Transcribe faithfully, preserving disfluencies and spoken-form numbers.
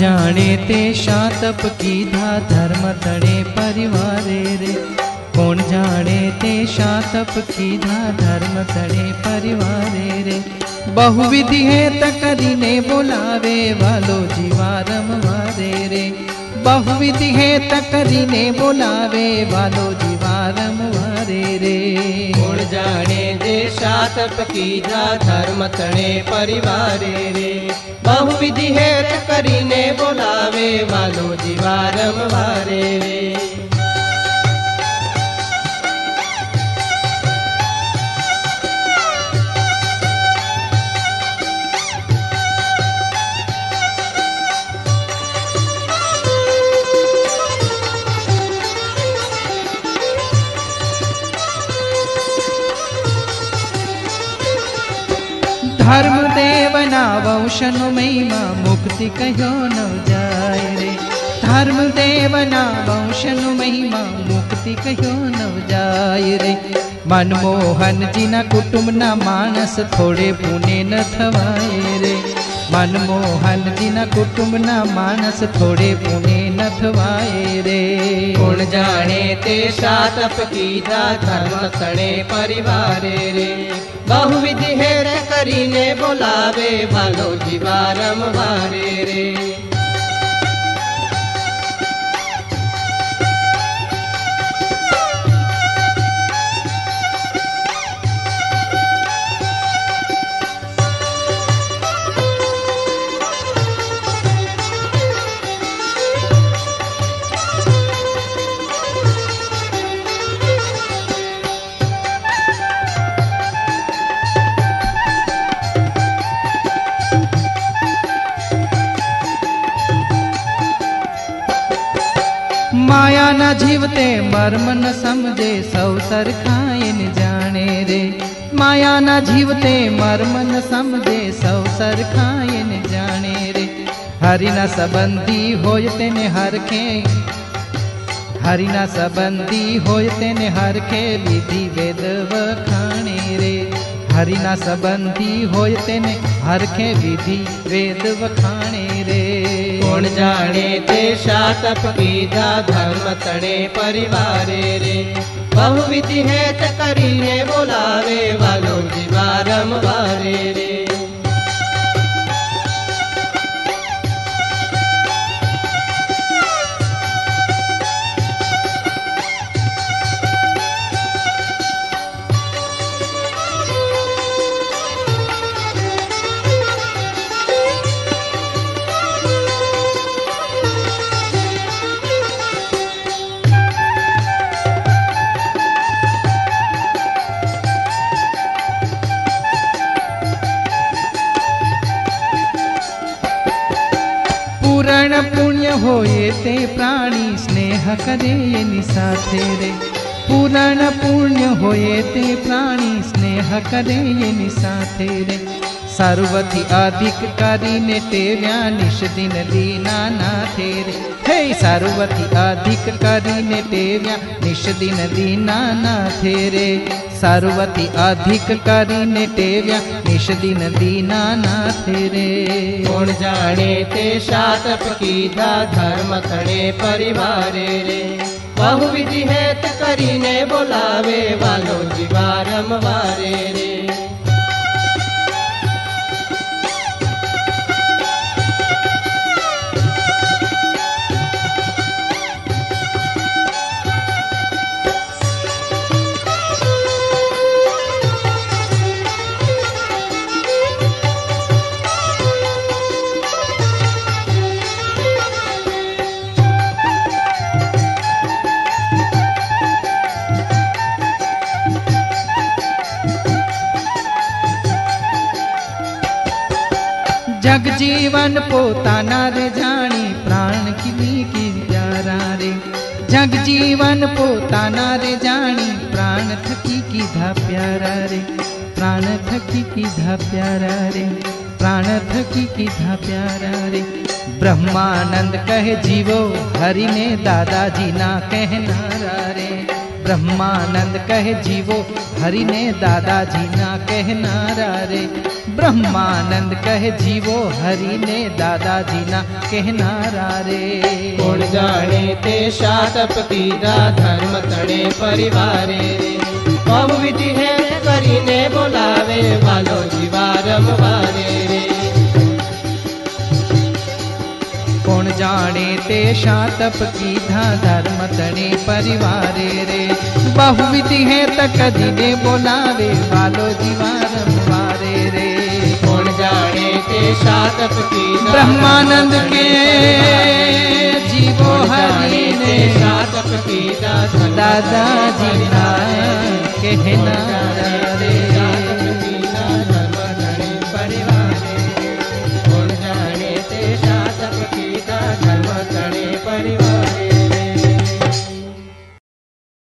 जाने ते सा तप कीधा धर्म तणे परिवारे रे। कौन जाने ते सा तप कीधा धर्म तणे परिवारे रे। बहुविधि है तकरी ने बोलावे वालो जीवा रमवारे रे। बहुविधि है तकरी ने बोलावे वालो जीवा रमवारे रे। कौन जाने ते सा तप कीधा धर्म तणे परिवारे रे। बहुविधि है तकरी ने बोलावे वालो जीवा रमवारे रे। धर्म देव नावशनु महिमा मुक्ति कहो न जाय रे। धर्म देव नावशनु महिमा मुक्ति कहो न जाय रे। मनमोहन जी ना कुटुंब ना मानस थोड़े पुने न थवाय रे। मनमोहन जी ना कुटुंब ना मानस थोड़े पुने न थवाय रे। कौन जाने ते सा तप कीधा धर्म तणे परिवारे रे। बहुविधि हेर करी ने बोलावे वालो जीवा रमवारे रे। माया न जीवते मर्म न समझे सौ सरखाइन जाने रे। माया न जीवते मर्म न समझे सौ सरखाइन जाने रे। हरि न सबंधी होय तेने हर के, हरि न सबंधी होय तेने हर के विधि वेद वखाणे रे। हरि न सबंधी होय तेने हर के विधि वेद वखाणे रे। कौन जाने ते सा तप कीधा धर्म तणे परिवारे रे। बहुविधि है तकरी ने बोलावे वालो जीवा रमवारे रे। पूर्ण पुण्य होए ते प्राणी स्नेह करे साथे रे। पूर्ण पुण्य होए ते प्राणी स्नेह करे साथे रे। सर्वथि अधिक करी ने ते व्यानिश दिन दीना नाथे रे। हे सर्वथि अधिक करी ने ते व्यानिश दिन दीना नाथे रे। सर्वति अधिक करी ने ते व्यानिश दिन दीना नाथे रे। कौन जाने ते सा तप कीधा धर्म तणे परिवारे रे। बहुविधि है त करी ने बोलावे वालो जीवा रमवारे रे। जग जीवन पोताना रे जानी प्राण किमी की प्यारा रे। जग जीवन पोताना रे जानी प्राण थकी कीधा प्यारा रे। प्राण थकी कीधा प्यारा रे। प्राण थकी कीधा प्यारा रे। ब्रह्मानंद कहे जीवो हरि ने दादाजी ना कहनारा रे। ब्रह्मानंद कह जीवो हरि ने दादाजी ना कहना रे। ब्रह्मानंद कह जीवो हरि ने दादाजी ना कहना रे। कौन जाने ते सा तप कीधा धर्म तड़े परिवारे कब विधि है करी ने बोलावे वालो जीवारम वारे रे। कौन जाने ते सा तप कीधा धर्म तड़े परिवारे रे। बहुविधि है त कदी ने बोलावे वालो जीवारम वारे रे। कौन जाने ते सा तप कीधा ब्रह्मानंद के जीवो हरि ने सा तप कीधा दादा जी ना कहना